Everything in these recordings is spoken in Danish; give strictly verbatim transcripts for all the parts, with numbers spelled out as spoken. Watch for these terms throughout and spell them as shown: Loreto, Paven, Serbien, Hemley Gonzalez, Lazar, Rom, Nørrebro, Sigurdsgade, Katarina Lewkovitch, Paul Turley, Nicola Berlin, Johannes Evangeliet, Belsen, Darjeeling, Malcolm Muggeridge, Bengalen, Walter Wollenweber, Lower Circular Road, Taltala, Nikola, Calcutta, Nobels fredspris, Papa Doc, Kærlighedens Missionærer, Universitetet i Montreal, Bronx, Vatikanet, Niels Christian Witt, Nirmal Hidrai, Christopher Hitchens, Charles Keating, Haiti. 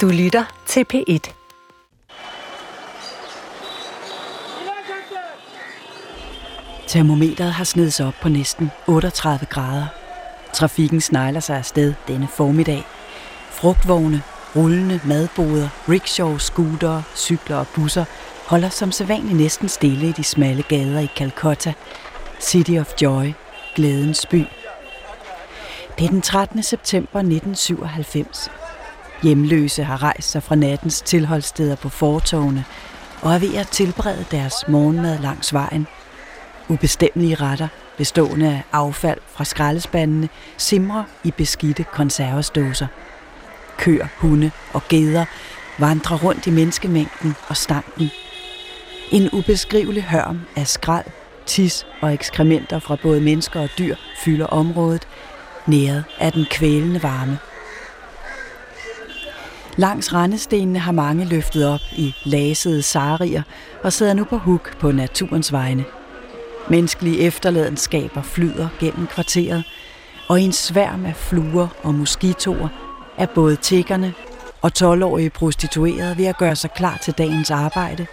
Du lytter til P et. Termometeret har sneget sig op på næsten otteogtredive grader. Trafikken snegler sig afsted denne formiddag. Frugtvogne, rullende madboder, rickshaws, scootere, cykler og busser holder som sædvanligt næsten stille i de smalle gader i Calcutta. City of Joy, glædens by. Det er den trettende september nitten syvoghalvfems. Hjemløse har rejst sig fra nattens tilholdssteder på fortovene og er ved at tilberede deres morgenmad langs vejen. Ubestemmelige retter, bestående af affald fra skraldespandene, simrer i beskidte konservesdåser. Køer, hunde og geder vandrer rundt i menneskemængden og stanken. En ubeskrivelig hørm af skrald, tis og ekskrementer fra både mennesker og dyr fylder området, næret af den kvælende varme. Langs rendestenene har mange løftet op i lasede sarier og sidder nu på huk på naturens vegne. Menneskelige efterladenskaber flyder gennem kvarteret, og en sværm af fluer og moskitoer er både tiggerne og tolv-årige prostituerede ved at gøre sig klar til dagens arbejde.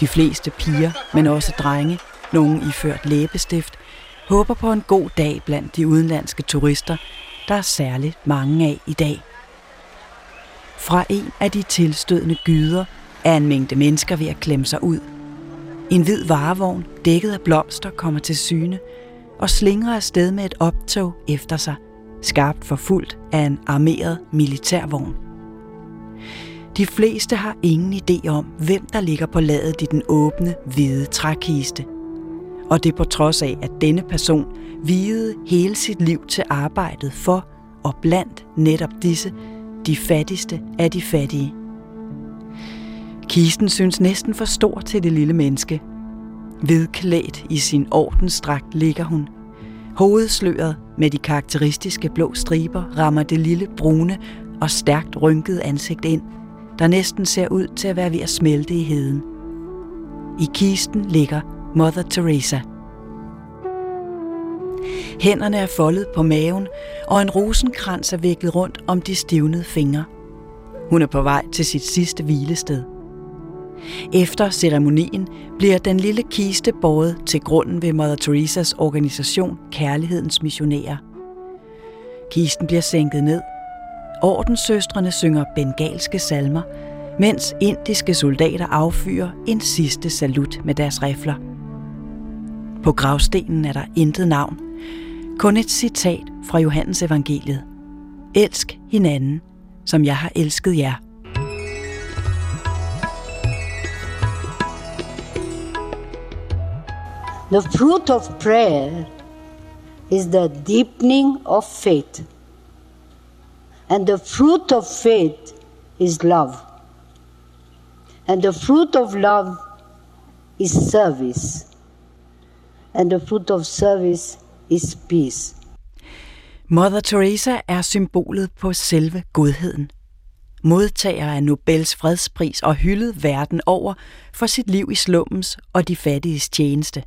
De fleste piger, men også drenge, nogen iført læbestift, håber på en god dag blandt de udenlandske turister, der er særligt mange af i dag. Fra en af de tilstødende gyder er en mængde mennesker ved at klemme sig ud. En hvid varevogn, dækket af blomster, kommer til syne og slingrer afsted med et optog efter sig, skarpt forfulgt af en armeret militærvogn. De fleste har ingen idé om, hvem der ligger på ladet i den åbne, hvide trækiste. Og det på trods af, at denne person viede hele sit liv til arbejdet for og blandt netop disse, de fattigste af de fattige. Kisten synes næsten for stor til det lille menneske. Hvidklædt i sin ordensdragt ligger hun. Hovedsløret med de karakteristiske blå striber rammer det lille brune og stærkt rynkede ansigt ind, der næsten ser ud til at være ved at smelte i heden. I kisten ligger Mother Teresa. Hænderne er foldet på maven, og en rosenkrans er viklet rundt om de stivnede fingre. Hun er på vej til sit sidste hvilested. Efter ceremonien bliver den lille kiste båret til grunden ved Mother Teresas organisation Kærlighedens Missionærer. Kisten bliver sænket ned. Ordenssøstrene synger bengalske salmer, mens indiske soldater affyrer en sidste salut med deres rifler. På gravstenen er der intet navn, kun et citat fra Johannes Evangeliet. Elsk hinanden, som jeg har elsket jer. The fruit of prayer is the deepening of faith. And the fruit of faith is love. And the fruit of love is service. And the fruit of service is peace. Mother Teresa er symbolet på selve godheden. Modtager af Nobels fredspris og hyldet verden over for sit liv i slummens og de fattiges tjeneste.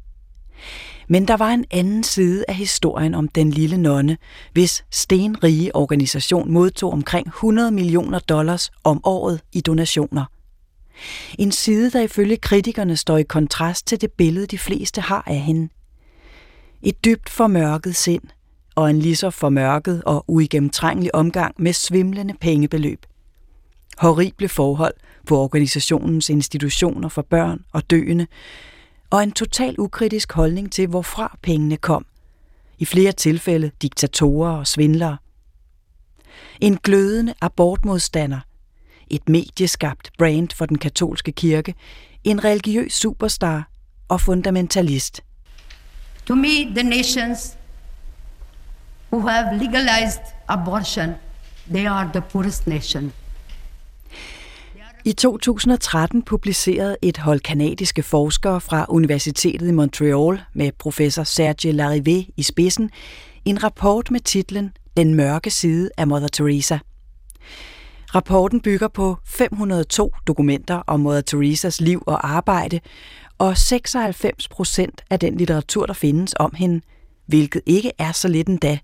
Men der var en anden side af historien om den lille nonne, hvis stenrige organisation modtog omkring hundrede millioner dollars om året i donationer. En side, der ifølge kritikerne står i kontrast til det billede, de fleste har af hende. Et dybt formørket sind og en lige så formørket og uigennemtrængelig omgang med svimlende pengebeløb. Horrible forhold på organisationens institutioner for børn og døende, og en total ukritisk holdning til, hvorfra pengene kom. I flere tilfælde diktatorer og svindlere. En glødende abortmodstander, et medieskabt brand for den katolske kirke, en religiøs superstar og fundamentalist. To me, the nations who have legalized abortion, they are the poorest nation. I to tusind og tretten publicerede et hold kanadiske forskere fra Universitetet i Montreal med professor Serge Larive i spidsen en rapport med titlen Den mørke side af Mother Teresa. Rapporten bygger på fem hundrede og to dokumenter om Mother Teresas liv og arbejde, og seksoghalvfems procent af den litteratur, der findes om hende, hvilket ikke er så lidt endda.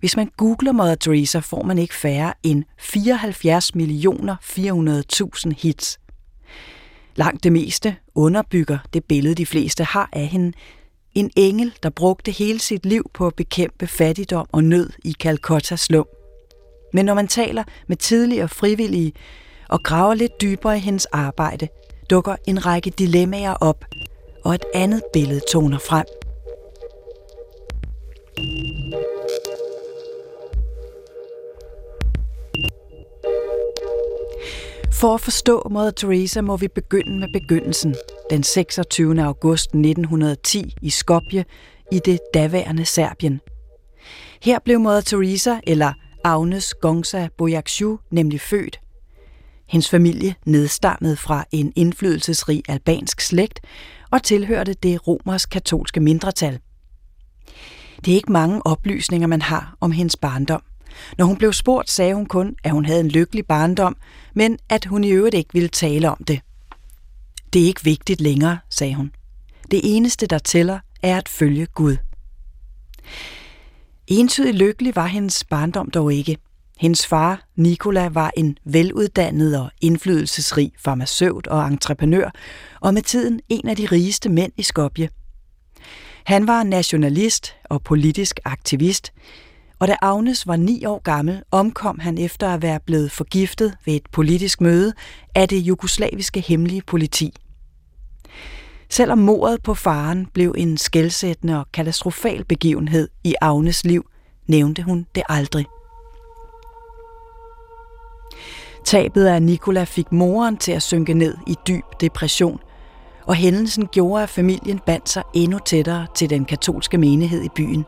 Hvis man googler Mother Teresa, får man ikke færre end fireoghalvfjerds millioner fire hundrede tusind hits. Langt det meste underbygger det billede, de fleste har af hende. En engel, der brugte hele sit liv på at bekæmpe fattigdom og nød i Calcuttas slum. Men når man taler med tidligere frivillige og graver lidt dybere i hendes arbejde, dukker en række dilemmaer op, og et andet billede toner frem. For at forstå Mother Teresa må vi begynde med begyndelsen, den seksogtyvende august nitten ti i Skopje i det daværende Serbien. Her blev Mother Teresa, eller Agnes Gonxha Bojaxhiu, nemlig født. Hendes familie nedstammede fra en indflydelsesrig albansk slægt og tilhørte det romersk-katolske mindretal. Det er ikke mange oplysninger, man har om hendes barndom. Når hun blev spurgt, sagde hun kun, at hun havde en lykkelig barndom, men at hun i øvrigt ikke ville tale om det. Det er ikke vigtigt længere, sagde hun. Det eneste, der tæller, er at følge Gud. Entydigt lykkelig var hendes barndom dog ikke. Hendes far, Nikola, var en veluddannet og indflydelsesrig farmaceut og entreprenør, og med tiden en af de rigeste mænd i Skopje. Han var nationalist og politisk aktivist, og da Agnes var ni år gammel, omkom han efter at være blevet forgiftet ved et politisk møde af det jugoslaviske hemmelige politi. Selvom mordet på faren blev en skelsættende og katastrofal begivenhed i Agnes liv, nævnte hun det aldrig. Tabet af Nikola fik moren til at synke ned i dyb depression, og hændelsen gjorde, at familien bandt sig endnu tættere til den katolske menighed i byen.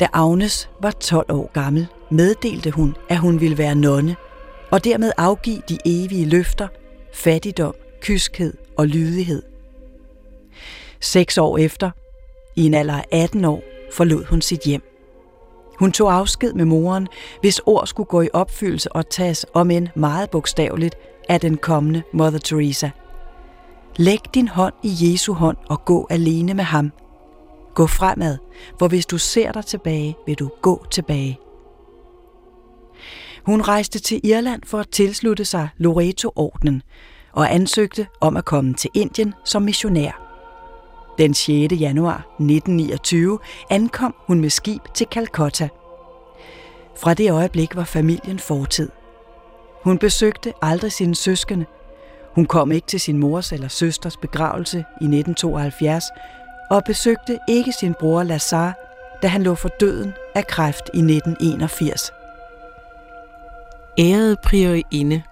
Da Agnes var tolv år gammel, meddelte hun, at hun ville være nonne, og dermed afgive de evige løfter, fattigdom, kyskhed og lydighed. Seks år efter, i en alder af atten år, forlod hun sit hjem. Hun tog afsked med moren, hvis ord skulle gå i opfyldelse og tages, om end meget bogstaveligt, af den kommende Mother Teresa. Læg din hånd i Jesu hånd og gå alene med ham. Gå fremad, for hvis du ser dig tilbage, vil du gå tilbage. Hun rejste til Irland for at tilslutte sig Loreto-ordenen og ansøgte om at komme til Indien som missionær. Den sjette januar nitten niogtyve ankom hun med skib til Calcutta. Fra det øjeblik var familien fortid. Hun besøgte aldrig sine søskende. Hun kom ikke til sin mors eller søsters begravelse i nitten tooghalvfjerds og besøgte ikke sin bror Lazar, da han lå for døden af kræft i nitten enogfirs. Ærede priorinde,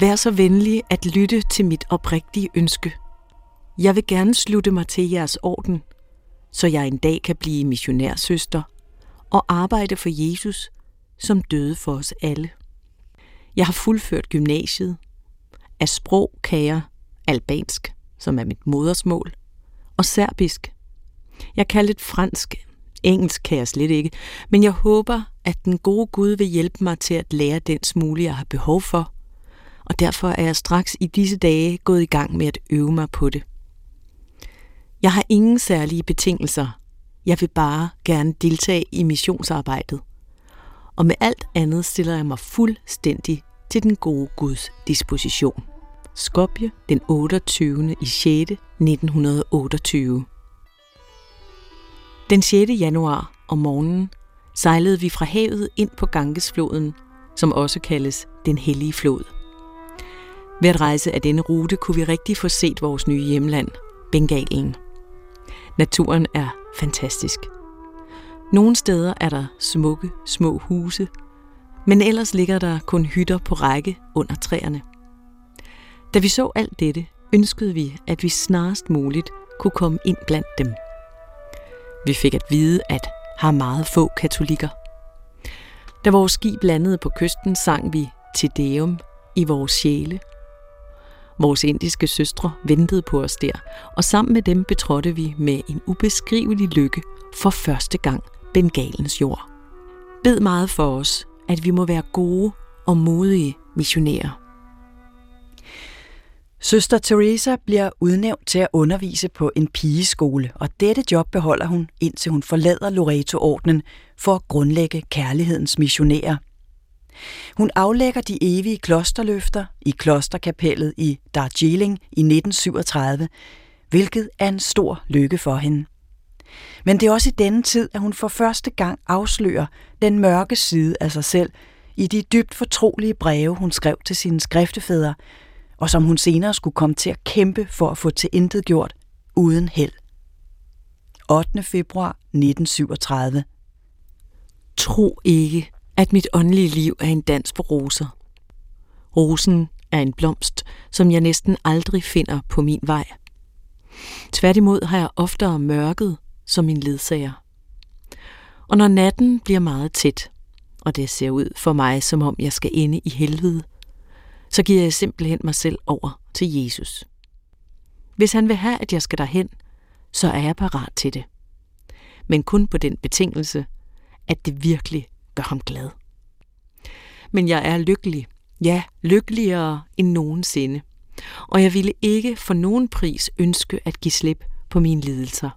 vær så venlig at lytte til mit oprigtige ønske. Jeg vil gerne slutte mig til jeres orden, så jeg en dag kan blive missionærsøster og arbejde for Jesus, som døde for os alle. Jeg har fuldført gymnasiet. Af sprog kan jeg albansk, som er mit modersmål, og serbisk. Jeg kan lidt fransk. Engelsk kan jeg slet ikke, men jeg håber, at den gode Gud vil hjælpe mig til at lære den smule, jeg har behov for, og derfor er jeg straks i disse dage gået i gang med at øve mig på det. Jeg har ingen særlige betingelser. Jeg vil bare gerne deltage i missionsarbejdet. Og med alt andet stiller jeg mig fuldstændig til den gode Guds disposition. Skopje den otteogtyvende juni nitten otteogtyve. Den sjette januar om morgenen sejlede vi fra havet ind på Gangesfloden, som også kaldes den hellige flod. Ved at rejse af denne rute kunne vi rigtig få set vores nye hjemland, Bengalen. Naturen er fantastisk. Nogle steder er der smukke, små huse, men ellers ligger der kun hytter på række under træerne. Da vi så alt dette, ønskede vi, at vi snarest muligt kunne komme ind blandt dem. Vi fik at vide, at her er meget få katolikker. Da vores skib landede på kysten, sang vi Te Deum i vores sjæle. Vores indiske søstre ventede på os der, og sammen med dem betrådte vi med en ubeskrivelig lykke for første gang Bengalens jord. Bed meget for os, at vi må være gode og modige missionærer. Søster Teresa bliver udnævnt til at undervise på en pigeskole, og dette job beholder hun, indtil hun forlader Loreto-ordnen for at grundlægge Kærlighedens Missionærer. Hun aflægger de evige klosterløfter i klosterkapellet i Darjeeling i nitten syvogtredive, hvilket er en stor lykke for hende. Men det er også i denne tid, at hun for første gang afslører den mørke side af sig selv i de dybt fortrolige breve, hun skrev til sine skriftefædre, og som hun senere skulle komme til at kæmpe for at få tilintetgjort uden held. ottende februar nitten syvogtredive. Tro ikke, at mit åndelige liv er en dans på roser. Rosen er en blomst, som jeg næsten aldrig finder på min vej. Tværtimod har jeg oftere mørket som min ledsager. Og når natten bliver meget tæt, og det ser ud for mig, som om jeg skal ende i helvede, så giver jeg simpelthen mig selv over til Jesus. Hvis han vil have, at jeg skal derhen, så er jeg parat til det. Men kun på den betingelse, at det virkelig gør ham glad. Men jeg er lykkelig, ja, lykkeligere end nogensinde, og jeg ville ikke for nogen pris ønske at give slip på mine lidelser.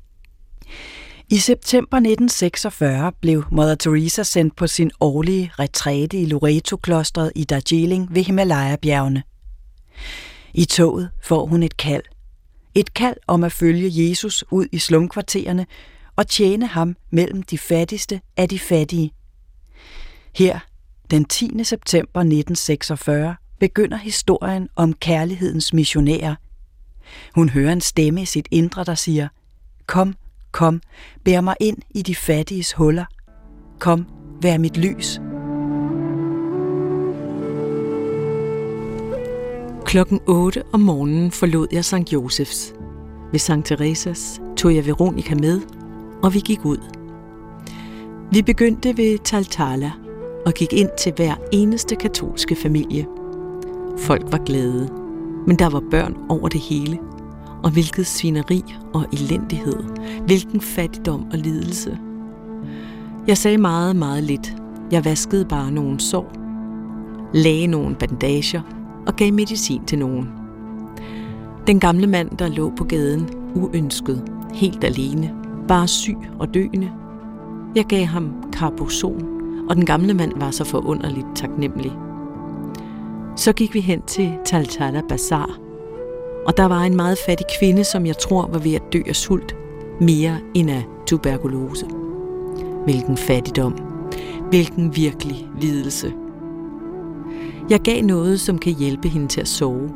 I september nitten seksogfyrre blev Mother Teresa sendt på sin årlige retræte i Loreto-klostret i Darjeeling ved Himalaya-bjergene. I toget får hun et kald. Et kald om at følge Jesus ud i slumkvartererne og tjene ham mellem de fattigste af de fattige. Her, den tiende september nitten seksogfyrre, begynder historien om Kærlighedens Missionærer. Hun hører en stemme i sit indre, der siger, kom, kom, bær mig ind i de fattiges huller. Kom, vær mit lys. Klokken otte om morgenen forlod jeg Sankt Joseph's. Ved Sankt Teresas tog jeg Veronika med, og vi gik ud. Vi begyndte ved Taltala og gik ind til hver eneste katolske familie. Folk var glade, men der var børn over det hele. Og hvilket svineri og elendighed, hvilken fattigdom og lidelse. Jeg sagde meget, meget lidt. Jeg vaskede bare nogle sår, lagde nogle bandager og gav medicin til nogen. Den gamle mand, der lå på gaden, uønsket, helt alene, bare syg og døende. Jeg gav ham karboson, og den gamle mand var så forunderligt taknemmelig. Så gik vi hen til Taltala Bazar, og der var en meget fattig kvinde, som jeg tror var ved at dø af sult, mere end af tuberkulose. Hvilken fattigdom. Hvilken virkelig lidelse. Jeg gav noget, som kan hjælpe hende til at sove,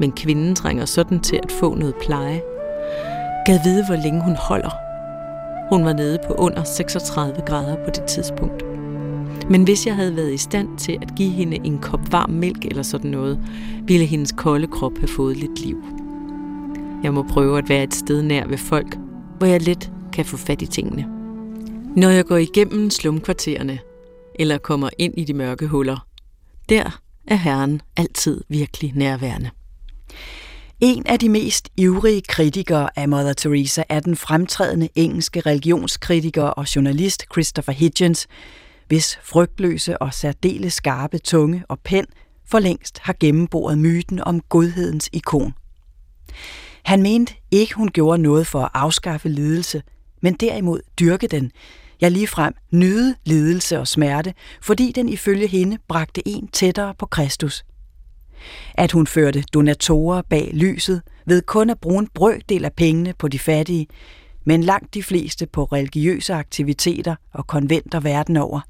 men kvinden trænger sådan til at få noget pleje. Gad vide, hvor længe hun holder. Hun var nede på under seksogtredive grader på det tidspunkt. Men hvis jeg havde været i stand til at give hende en kop varm mælk eller sådan noget, ville hendes kolde krop have fået lidt liv. Jeg må prøve at være et sted nær ved folk, hvor jeg let kan få fat i tingene. Når jeg går igennem slumkvartererne, eller kommer ind i de mørke huller, der er Herren altid virkelig nærværende. En af de mest ivrige kritikere af Mother Teresa er den fremtrædende engelske religionskritiker og journalist Christopher Hitchens, hvis frygtløse og særdeles skarpe tunge og pen for længst har gennemboret myten om godhedens ikon. Han mente ikke, hun gjorde noget for at afskaffe lidelse, men derimod dyrke den, ja ligefrem nyde lidelse og smerte, fordi den ifølge hende bragte en tættere på Kristus. At hun førte donatorer bag lyset ved kun at bruge en brøkdel af pengene på de fattige, men langt de fleste på religiøse aktiviteter og konventer verden over.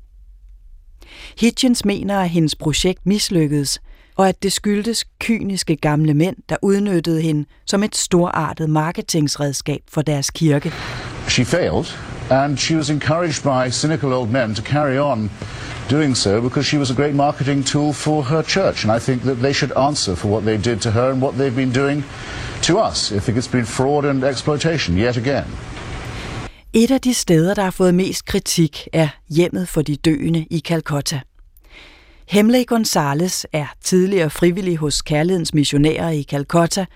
Hitchens mener, at hendes projekt mislykkedes, og at det skyldtes kyniske gamle mænd, der udnyttede hende som et storartet marketingsredskab for deres kirke. She failed, and she was encouraged by cynical old men to carry on doing so because she was a great marketing tool for her church, and I think that they should answer for what they did to her and what they've been doing to us. I think it's been fraud and exploitation yet again. Et af de steder, der har fået mest kritik, er hjemmet for de døende i Calcutta. Hemley Gonzalez er tidligere frivillig hos Kærlighedens Missionærer i Calcutta.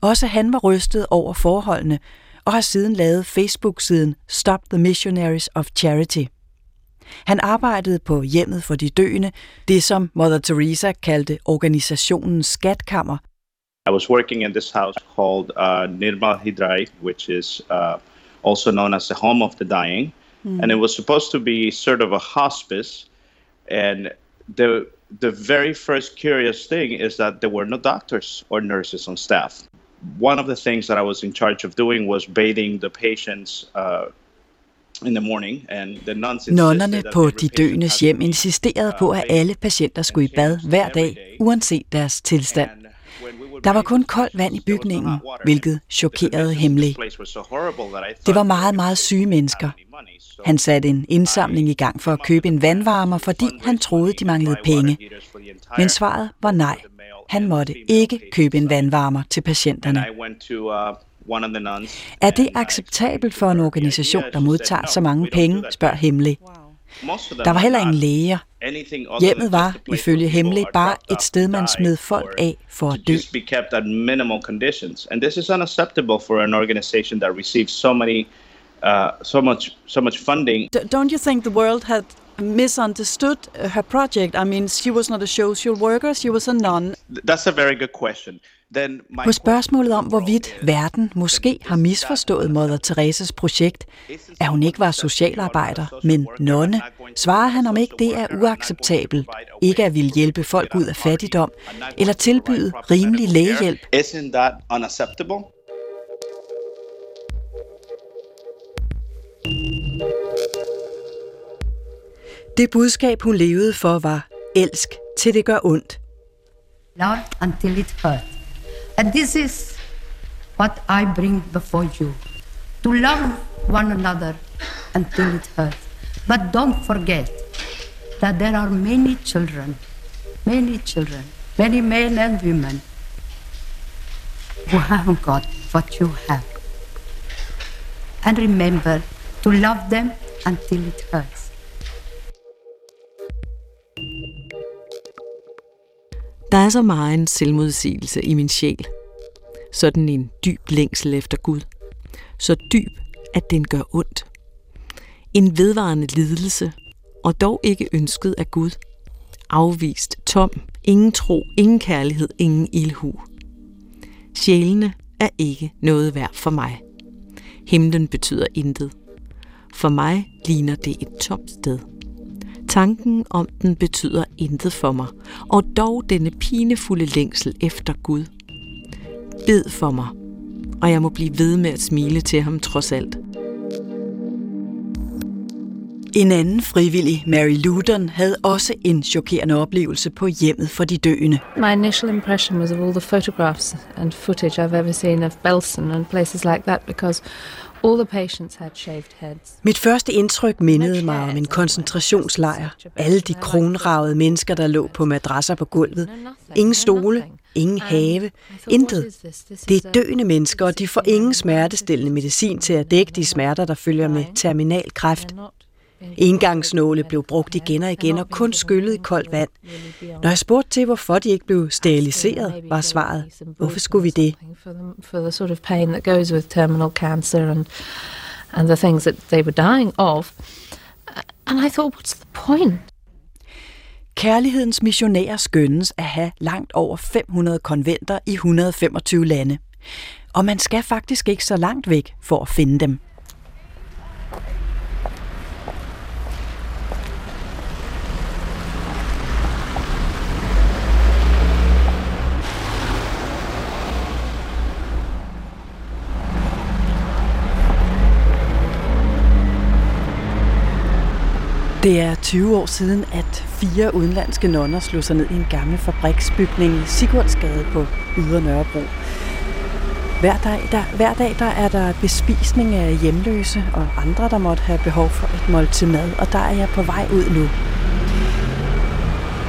Også han var rystet over forholdene og har siden lavet Facebook-siden Stop the Missionaries of Charity. Han arbejdede på hjemmet for de døende, det som Mother Teresa kaldte organisationens skatkammer. I was working in this house called uh, Nirmal Hidrai, which is uh, also known as the Home of the Dying. Mm. And it was supposed to be sort of a hospice. And the the very first curious thing is that there were no doctors or nurses on staff. One of the things that I was in charge of doing was bathing the patients uh, in the morning. And the nuns Nonnerne på de døendes hjem insisterede på, at alle patienter skulle i bad hver dag, uanset deres tilstand. Der var kun koldt vand i bygningen, hvilket chokerede Hemley. Det var meget, meget syge mennesker. Han satte en indsamling i gang for at købe en vandvarmer, fordi han troede, de manglede penge. Men svaret var nej. Han måtte ikke købe en vandvarmer til patienterne. Er det acceptabelt for en organisation, der modtager så mange penge, spørger Hemley. Der var heller ingen læger. Hjemmet var, ifølge Hemley, bare et sted, man smed folk af for at dø. And this is unacceptable for an organization that receives so many, uh, so much, so much funding. Don't you think the world had misunderstood her project? I mean, she was not a social worker, she was a nun. That's a very good question. På spørgsmålet om, hvorvidt verden måske har misforstået Mother Teresas projekt, at hun ikke var socialarbejder, men nonne, svarer han, om ikke det er uacceptabelt, ikke at ville hjælpe folk ud af fattigdom eller tilbyde rimelig lægehjælp. Det budskab, hun levede for, var elsk, til det gør ondt. Love until it hurts. And this is what I bring before you, to love one another until it hurts. But don't forget that there are many children, many children, many men and women who haven't got what you have. And remember to love them until it hurts. Der er så meget en selvmodsigelse i min sjæl. Sådan en dyb længsel efter Gud. Så dyb, at den gør ondt. En vedvarende lidelse, og dog ikke ønsket af Gud. Afvist, tom, ingen tro, ingen kærlighed, ingen ildhu. Sjælene er ikke noget værd for mig. Himlen betyder intet. For mig ligner det et tomt sted. Tanken om den betyder intet for mig, og dog denne pinefulde længsel efter Gud. Bed for mig, og jeg må blive ved med at smile til ham trods alt. En anden frivillig, Mary Luton, havde også en chokerende oplevelse på hjemmet for de døende. My initial impression was of all the photographs and footage I've ever seen of Belsen and places like that, because all the patients had shaved heads. Mit første indtryk mindede mig om en koncentrationslejr. Alle de kronragede mennesker, der lå på madrasser på gulvet. Ingen stole, ingen have, intet. Det er døende mennesker, og de får ingen smertestillende medicin til at dække de smerter, der følger med terminal kræft. Engangsnåle blev brugt igen og igen, og kun skyllet i koldt vand. Når jeg spurgte til, hvorfor de ikke blev steriliseret, var svaret, hvorfor skulle vi det? Kærlighedens missionærer skønnes at have langt over fem hundrede konventer i et hundrede og femogtyve lande. Og man skal faktisk ikke så langt væk for at finde dem. Det er tyve år siden, at fire udenlandske nonner slog sig ned i en gammel fabriksbygning i Sigurdsgade på Ydre Nørrebro. Hver dag, der, hver dag der er der bespisning af hjemløse og andre, der måtte have behov for et måltid mad, og der er jeg på vej ud nu.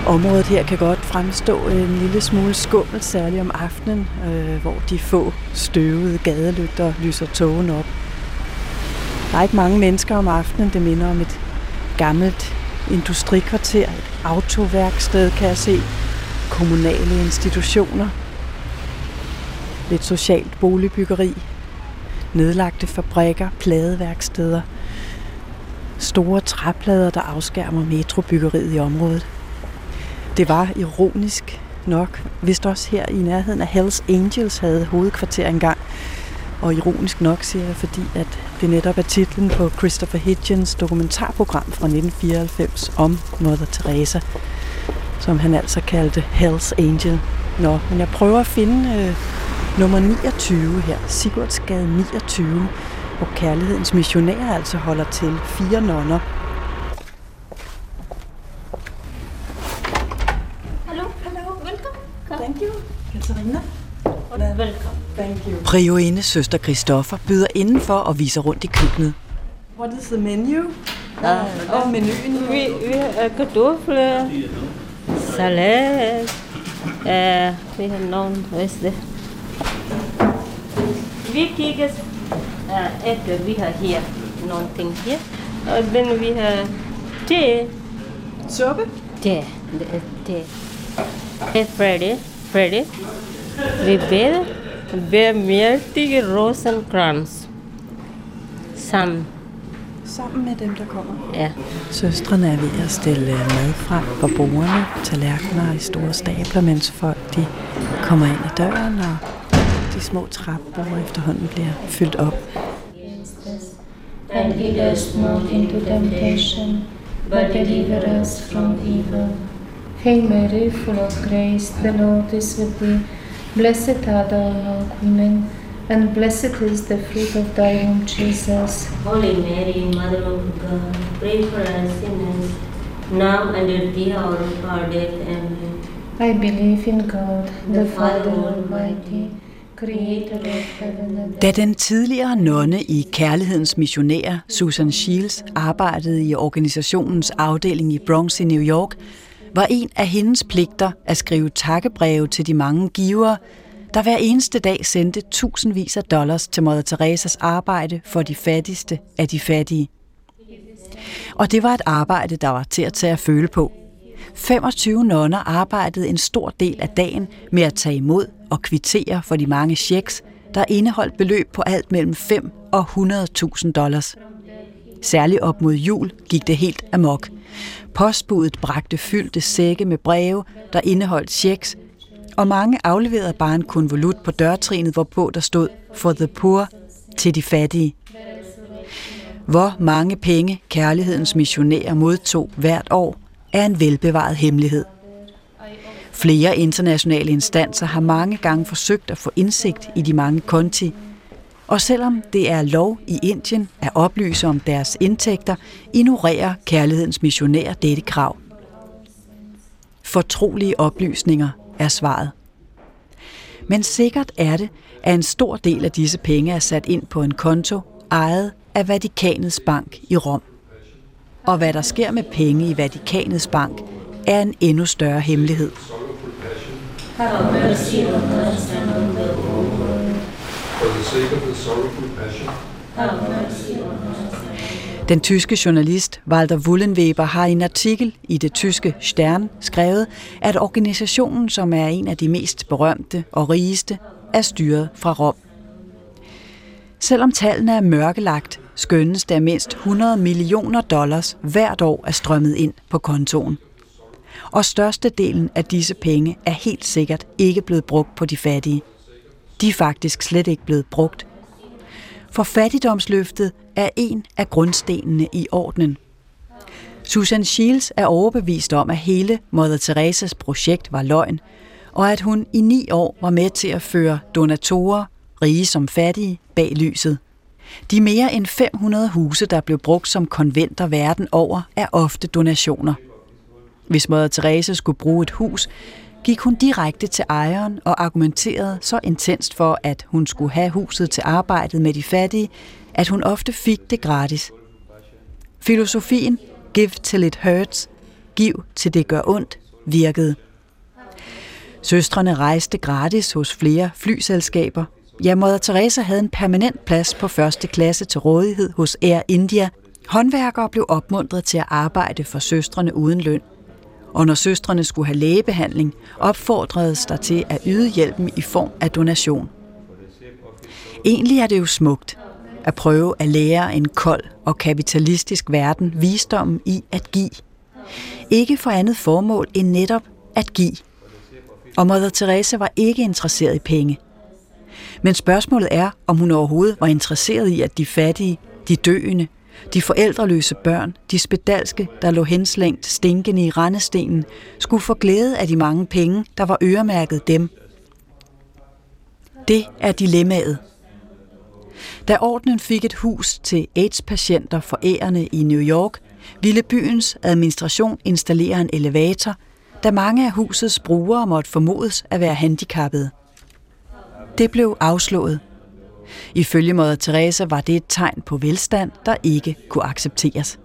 Området her kan godt fremstå en lille smule skummelt, særligt om aftenen, øh, hvor de få støvede gadelygter lyser tågen op. Der er ikke mange mennesker om aftenen, det minder om et gammelt industrikvarter, et autoværksted, kan jeg se, kommunale institutioner, lidt socialt boligbyggeri, nedlagte fabrikker, pladeværksteder, store træplader, der afskærmer metrobyggeriet i området. Det var ironisk nok. Vist også her i nærheden af Hells Angels havde hovedkvarter engang. Og ironisk nok, siger jeg, fordi at det netop er titlen på Christopher Hitchens dokumentarprogram fra nitten fireoghalvfems om Mother Teresa, som han altså kaldte Hells Angel. Nå, men jeg prøver at finde øh, nummer niogtyve her, Sigurdsgade niogtyve, hvor Kærlighedens Missionærer altså holder til, fire nonner. Hallo, hallo, velkommen. Thank you. Katarina. Velkommen. Priorindes søster Christoffer byder indenfor og viser rundt i køkkenet. What is the menu? Uh, oh, uh, menuen. Vi vi har kartofler, salat. Vi har nogen rester. Vi kigger efter, vi har her nogle ting her. Og then vi har te. Suppe? Te. Te. It's Friday. Friday. Vi beder. Bær mæltig rosenkrans. Sammen. Sammen med dem, der kommer. Ja. Søstrene er ved at stille mad frem på bordene, tallerkener i store stabler, mens folk de kommer ind ad døren, og de små træbord efterhånden bliver fyldt op. And lead us not into temptation, but deliver us from evil. Hail Mary, full of grace, the Lord is with thee. Blessed are thou among women, and blessed is the fruit of thy womb, Jesus. Holy Mary, Mother of God, pray for us sinners, now and at the hour of our death. Amen. I believe in God, the Father Almighty, creator of heaven and earth. Da den tidligere nonne i Kærlighedens Missionærer, Susan Shields, arbejdede i organisationens afdeling i Bronx i New York, var en af hendes pligter at skrive takkebreve til de mange givere, der hver eneste dag sendte tusindvis af dollars til Mother Teresas arbejde for de fattigste af de fattige. Og det var et arbejde, der var til at tage at føle på. femogtyve nonner arbejdede en stor del af dagen med at tage imod og kvittere for de mange checks, der indeholdt beløb på alt mellem fem og hundrede tusind dollars. Særligt op mod jul gik det helt amok. Postbudet bragte fyldte sække med breve, der indeholdt checks, og mange afleverede bare en konvolut på dørtrinet, hvorpå der stod for the poor, til de fattige. Hvor mange penge Kærlighedens Missionærer modtog hvert år, er en velbevaret hemmelighed. Flere internationale instanser har mange gange forsøgt at få indsigt i de mange konti, og selvom det er lov i Indien at oplyse om deres indtægter, ignorerer Kærlighedens Missionærer dette krav. Fortrolige oplysninger er svaret. Men sikkert er det, at en stor del af disse penge er sat ind på en konto ejet af Vatikanets bank i Rom. Og hvad der sker med penge i Vatikanets bank, er en endnu større hemmelighed. Den tyske journalist Walter Wollenweber har i en artikel i det tyske Stern skrevet, at organisationen, som er en af de mest berømte og rigeste, er styret fra Rom. Selvom tallene er mørkelagt, skønnes der mindst hundrede millioner dollars hvert år er strømmet ind på kontoen. Og størstedelen af disse penge er helt sikkert ikke blevet brugt på de fattige. De er faktisk slet ikke blevet brugt. For fattigdomsløftet er en af grundstenene i ordenen. Susan Shields er overbevist om, at hele Mother Teresas projekt var løgn, og at hun i ni år var med til at føre donatorer, rige som fattige, bag lyset. De mere end fem hundrede huse, der blev brugt som konventer verden over, er ofte donationer. Hvis Mother Teresa skulle bruge et hus, gik hun direkte til ejeren og argumenterede så intenst for, at hun skulle have huset til arbejdet med de fattige, at hun ofte fik det gratis. Filosofien give till it hurts, giv til det gør ondt, virkede. Søstrene rejste gratis hos flere flyselskaber. Ja, Mother Teresa havde en permanent plads på første klasse til rådighed hos Air India. Håndværkere blev opmuntret til at arbejde for søstrene uden løn. Og når søstrene skulle have lægebehandling, opfordredes der til at yde hjælpen i form af donation. Egentlig er det jo smukt at prøve at lære en kold og kapitalistisk verden visdommen i at give. Ikke for andet formål end netop at give. og Mother Teresa var ikke interesseret i penge. Men spørgsmålet er, om hun overhovedet var interesseret i, at de fattige, de døende, de forældreløse børn, de spedalske, der lå henslængt stinkende i rendestenen, skulle få glæde af de mange penge, der var øremærket dem. Det er dilemmaet. Da ordnen fik et hus til AIDS-patienter forærende i New York, ville byens administration installere en elevator, da mange af husets brugere måtte formodes at være handicappede. Det blev afslået. Ifølge Mother Teresa var det et tegn på velstand, der ikke kunne accepteres.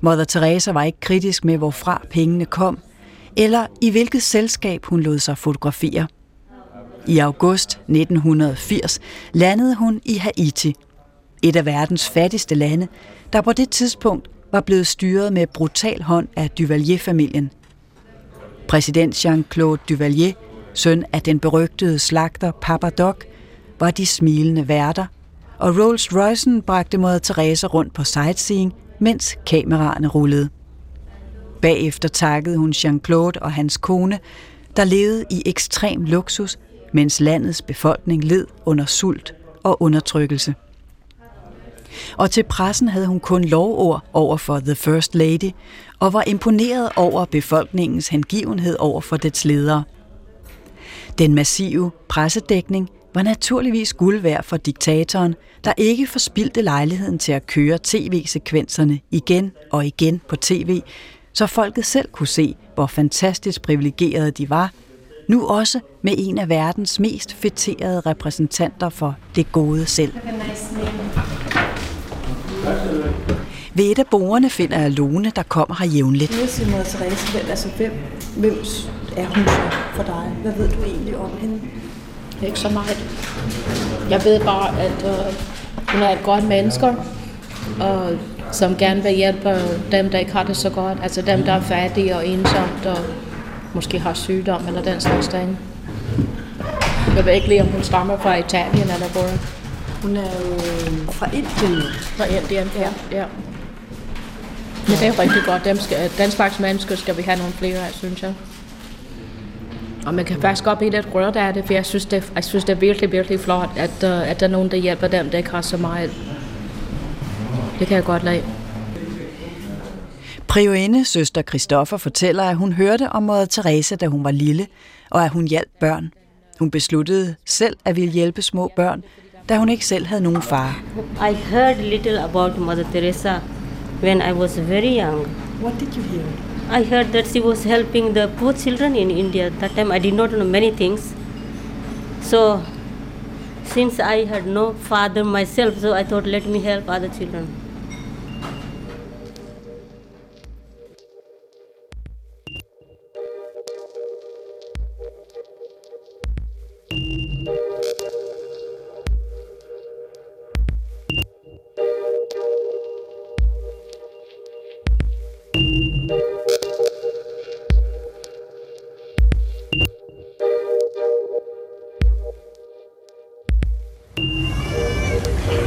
Mother Teresa var ikke kritisk med, hvorfra pengene kom, eller i hvilket selskab hun lod sig fotografere. I august nitten firs landede hun i Haiti, et af verdens fattigste lande, der på det tidspunkt var blevet styret med brutal hånd af Duvalier-familien. Præsident Jean-Claude Duvalier, søn af den berygtede slagter Papa Doc, var de smilende værter, og Rolls-Roycen bragte Mother Teresa rundt på sightseeing, mens kameraerne rullede. Bagefter takkede hun Jean-Claude og hans kone, der levede i ekstrem luksus, mens landets befolkning led under sult og undertrykkelse. Og til pressen havde hun kun lovord over for The First Lady, og var imponeret over befolkningens hengivenhed over for dets ledere. Den massive pressedækning var naturligvis guld værd for diktatoren, der ikke forspildte lejligheden til at køre tv-sekvenserne igen og igen på tv, så folket selv kunne se, hvor fantastisk privilegerede de var, nu også med en af verdens mest feterede repræsentanter for det gode selv. Ved et af bordene finder jeg Lone, der kommer her jævnligt. Jeg siger, Mother Teresa, hvem, altså, hvem, hvem er hun for dig? Hvad ved du egentlig om hende? Ikke så meget. Jeg ved bare, at øh, hun er et godt menneske, og som gerne vil hjælpe dem, der ikke har det så godt. Altså dem, der er fattige og ensomt og måske har sygdom eller den slags ting. Jeg ved ikke lige, om hun stammer fra Italien eller hvor. Hun er jo fra Indien. Fra Indien, ja. ja. Men det er rigtig godt. Dem skal, den slags mennesker skal vi have nogle flere af, synes jeg. Og man kan faktisk godt blive lidt rørt af det, for jeg synes, det, jeg synes, det er virkelig, virkelig flot, at, at der er nogen, der hjælper dem, der ikke har så meget. Det kan jeg godt lide. Priorinde søster Christopher fortæller, at hun hørte om Mother Teresa, da hun var lille, og at hun hjalp børn. Hun besluttede selv at ville hjælpe små børn, da hun ikke selv havde nogen far. I heard little about Mother Teresa when I was very young. What did you hear? I heard that she was helping the poor children in India. At that time I did not know many things. So since I had no father myself, so I thought let me help other children.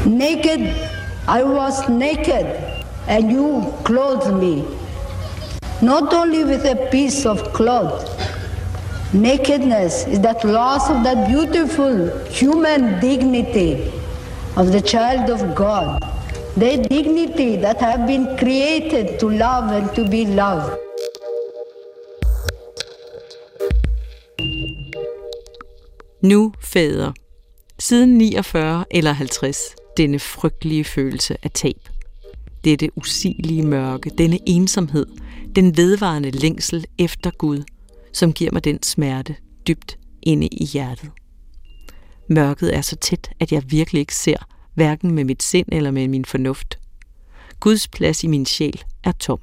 Naked, I was naked, and you clothed me, not only with a piece of cloth. Nakedness is that loss of that beautiful human dignity of the child of God, the dignity that have been created to love and to be loved. Nu fader. Siden niogfyrre eller halvtreds, denne frygtelige følelse af tab. Dette usigelige mørke, denne ensomhed, den vedvarende længsel efter Gud, som giver mig den smerte dybt inde i hjertet. Mørket er så tæt, at jeg virkelig ikke ser, hverken med mit sind eller med min fornuft. Guds plads i min sjæl er tom.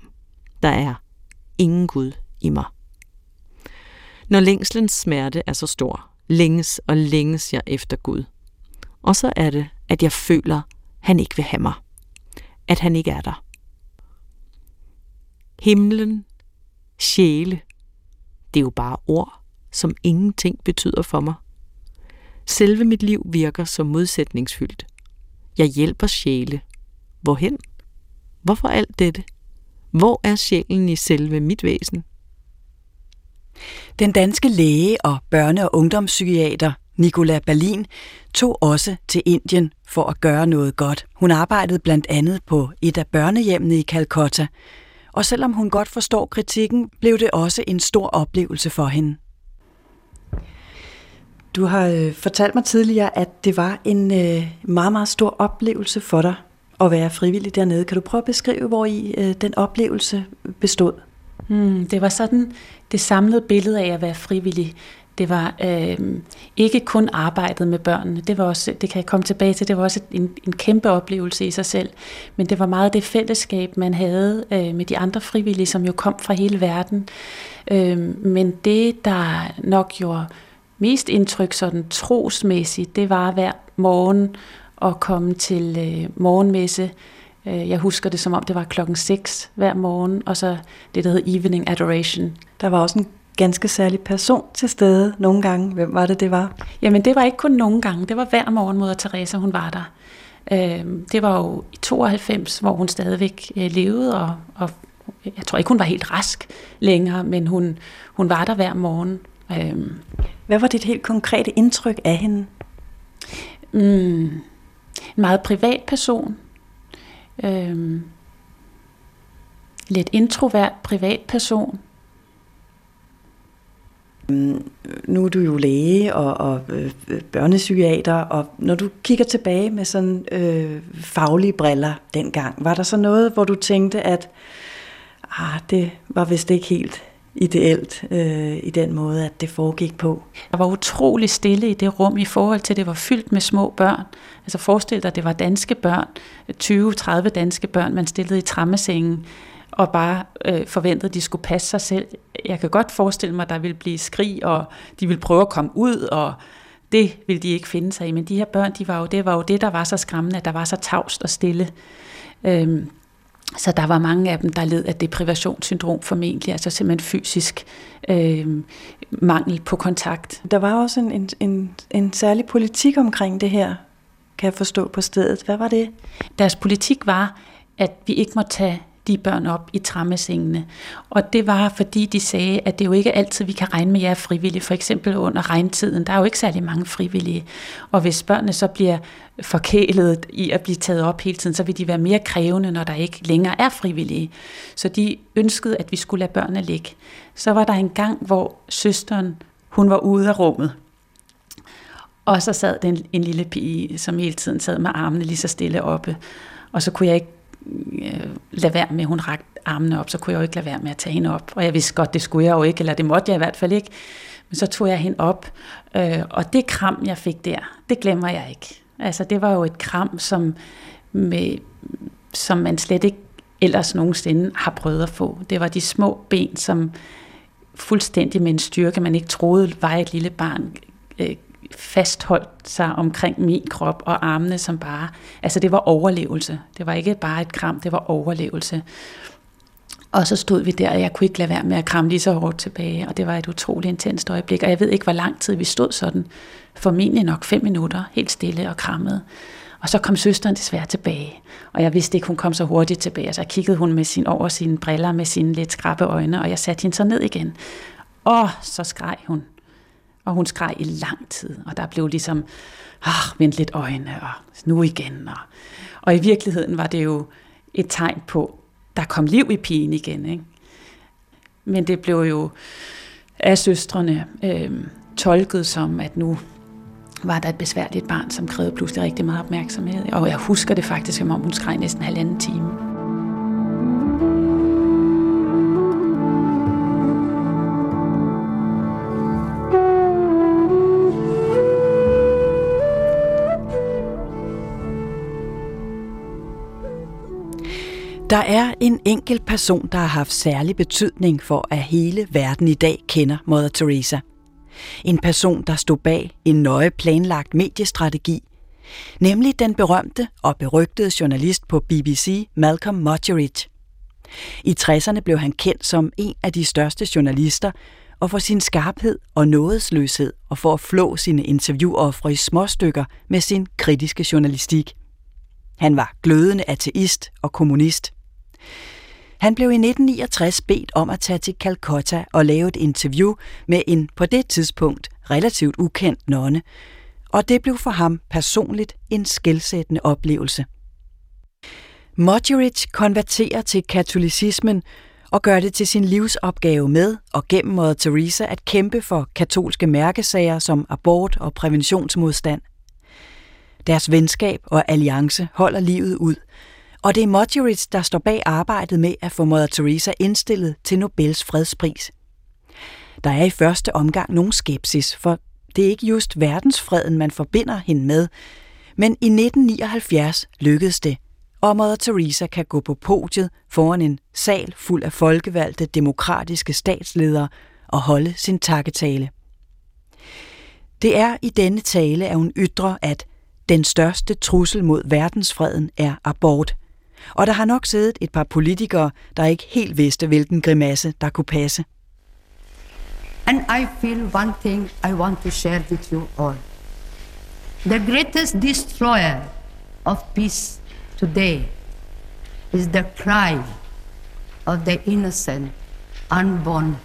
Der er ingen Gud i mig. Når længselens smerte er så stor, længes og længes jeg efter Gud. Og så er det, at jeg føler, han ikke vil have mig. At han ikke er der. Himlen, sjæle, det er jo bare ord, som ingenting betyder for mig. Selve mit liv virker som modsætningsfyldt. Jeg hjælper sjæle. Hvorhen? Hvorfor alt dette? Hvor er sjælen i selve mit væsen? Den danske læge og børne- og ungdomspsykiater Nicola Berlin tog også til Indien for at gøre noget godt. Hun arbejdede blandt andet på et af børnehjemmene i Calcutta, og selvom hun godt forstår kritikken, blev det også en stor oplevelse for hende. Du har fortalt mig tidligere, at det var en meget, meget stor oplevelse for dig at være frivillig dernede. Kan du prøve at beskrive, hvor i den oplevelse bestod? Hmm, det var sådan det samlede billede af at være frivillig. Det var øh, ikke kun arbejdet med børnene, det var også, det kan jeg komme tilbage til, det var også en, en kæmpe oplevelse i sig selv, men det var meget det fællesskab, man havde øh, med de andre frivillige, som jo kom fra hele verden. Øh, men det, der nok gjorde mest indtryk sådan trosmæssigt, det var hver morgen at komme til øh, morgenmesse. Jeg husker det, som om det var klokken seks hver morgen, og så det, der hed Evening Adoration. Der var også en ganske særlig person til stede nogle gange. Hvem var det, det var? Jamen, det var ikke kun nogle gange. Det var hver morgen, Mother Teresa, hun var der. Det var jo i tooghalvfems, hvor hun stadigvæk levede, og, og jeg tror ikke, hun var helt rask længere, men hun, hun var der hver morgen. Hvad var dit helt konkrete indtryk af hende? Mm, en meget privat person. Øhm, lidt introvert privatperson. Nu er du jo læge og, og øh, børnepsykiater, og når du kigger tilbage med sådan øh, faglige briller dengang, var der så noget, hvor du tænkte, at ah, det var vist ikke helt ideelt øh, i den måde, at det foregik på? Jeg var utrolig stille i det rum i forhold til, at det var fyldt med små børn. Altså forestil dig, at det var danske børn, tyve til tredive danske børn, man stillede i trammesengen og bare øh, forventede, at de skulle passe sig selv. Jeg kan godt forestille mig, at der ville blive skrig, og de ville prøve at komme ud, og det ville de ikke finde sig i. Men de her børn, de var jo, det var jo det, der var så skræmmende, at der var så tavst og stille. Øhm. Så der var mange af dem, der led af deprivationssyndrom formentlig, altså simpelthen fysisk øh, mangel på kontakt. Der var også en, en, en, en særlig politik omkring det her, kan jeg forstå på stedet. Hvad var det? Deres politik var, at vi ikke må tage de børn op i trammesengene. Og det var, fordi de sagde, at det jo ikke altid, vi kan regne med jer frivillige. For eksempel under regntiden, der er jo ikke særlig mange frivillige. Og hvis børnene så bliver forkælet i at blive taget op hele tiden, så vil de være mere krævende, når der ikke længere er frivillige. Så de ønskede, at vi skulle lade børnene ligge. Så var der en gang, hvor søsteren, hun var ude af rummet. Og så sad den en lille pige, som hele tiden sad med armene lige så stille oppe. Og så kunne jeg ikke lade være med, at hun rakte armene op, så kunne jeg jo ikke lade være med at tage hende op. Og jeg vidste godt, det skulle jeg jo ikke, eller det måtte jeg i hvert fald ikke. Men så tog jeg hende op, og det kram, jeg fik der, det glemmer jeg ikke. Altså, det var jo et kram, som, med, som man slet ikke ellers nogensinde har prøvet at få. Det var de små ben, som fuldstændig med en styrke, man ikke troede var et lille barn, fastholdt sig omkring min krop og armene, som bare, altså det var overlevelse. Det var ikke bare et kram, det var overlevelse. Og så stod vi der, og jeg kunne ikke lade være med at kramme lige så hårdt tilbage, og det var et utroligt intenst øjeblik, og jeg ved ikke, hvor lang tid vi stod sådan, formentlig nok fem minutter, helt stille og krammede. Og så kom søsteren desværre tilbage, og jeg vidste ikke, hun kom så hurtigt tilbage, så kiggede hun med sin, over sine briller, med sine lidt skrappe øjne, og jeg satte hende så ned igen. Og så skreg hun. Og hun skreg i lang tid, og der blev ligesom, ah, vent lidt øjne, og nu igen. Og, og i virkeligheden var det jo et tegn på, der kom liv i pigen igen. Ikke? Men det blev jo af søstrene øh, tolket som, at nu var der et besværligt barn, som krævede pludselig rigtig meget opmærksomhed. Og jeg husker det faktisk, som om hun skreg næsten halvanden time. Der er en enkelt person, der har haft særlig betydning for, at hele verden i dag kender Mother Teresa. En person, der stod bag en nøje planlagt mediestrategi, nemlig den berømte og berygtede journalist på B B C, Malcolm Muggeridge. I tresserne blev han kendt som en af de største journalister, og for sin skarphed og nådesløshed, og for at flå sine interviewofre i småstykker med sin kritiske journalistik. Han var glødende ateist og kommunist. Han blev i nitten niogtres bedt om at tage til Calcutta og lave et interview med en på det tidspunkt relativt ukendt nonne, og det blev for ham personligt en skelsættende oplevelse. Muggeridge konverterer til katolicismen og gør det til sin livsopgave med og gennem Mother Teresa at kæmpe for katolske mærkesager som abort og præventionsmodstand. Deres venskab og alliance holder livet ud, og det er Muggeridge, der står bag arbejdet med at få Mother Teresa indstillet til Nobels fredspris. Der er i første omgang nogen skepsis, for det er ikke just verdensfreden, man forbinder hende med, men i nitten nioghalvfjerds lykkedes det, og Mother Teresa kan gå på podiet foran en sal fuld af folkevalgte demokratiske statsledere og holde sin takketale. Det er i denne tale, at hun ytrer, at den største trussel mod verdensfreden er abort, og der har nok siddet et par politikere, der ikke helt vidste, hvilken grimasse der kunne passe. And I feel one thing I want to share with you all. The greatest destroyer of peace today is the cry of the innocent, unborn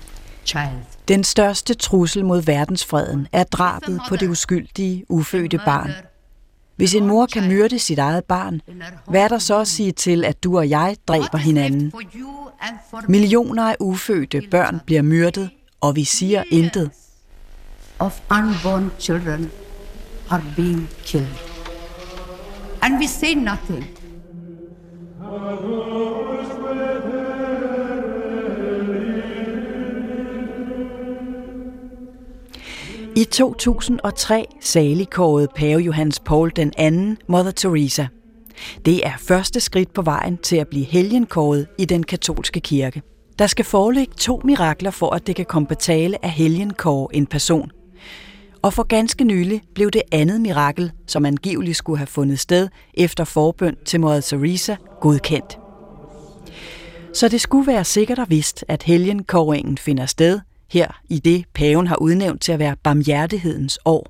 child. Den største trussel mod verdensfreden er drabet på det uskyldige, ufødte barn. Hvis en mor kan myrde sit eget barn, hvad er der så at sige til, at du og jeg dræber hinanden? Millioner af ufødte børn bliver myrdet, og vi siger intet. Of unborn children are being killed. And we say nothing. I to tusind og tre saligkårede pave Johannes Paul den anden Mother Teresa. Det er første skridt på vejen til at blive helgenkåret i den katolske kirke. Der skal foreligge to mirakler for, at det kan komme på tale at helgenkåre en person. Og for ganske nylig blev det andet mirakel, som angiveligt skulle have fundet sted efter forbøn til Mother Teresa, godkendt. Så det skulle være sikkert og vist, at helgenkåringen finder sted, her i det paven har udnævnt til at være barmhjertighedens år.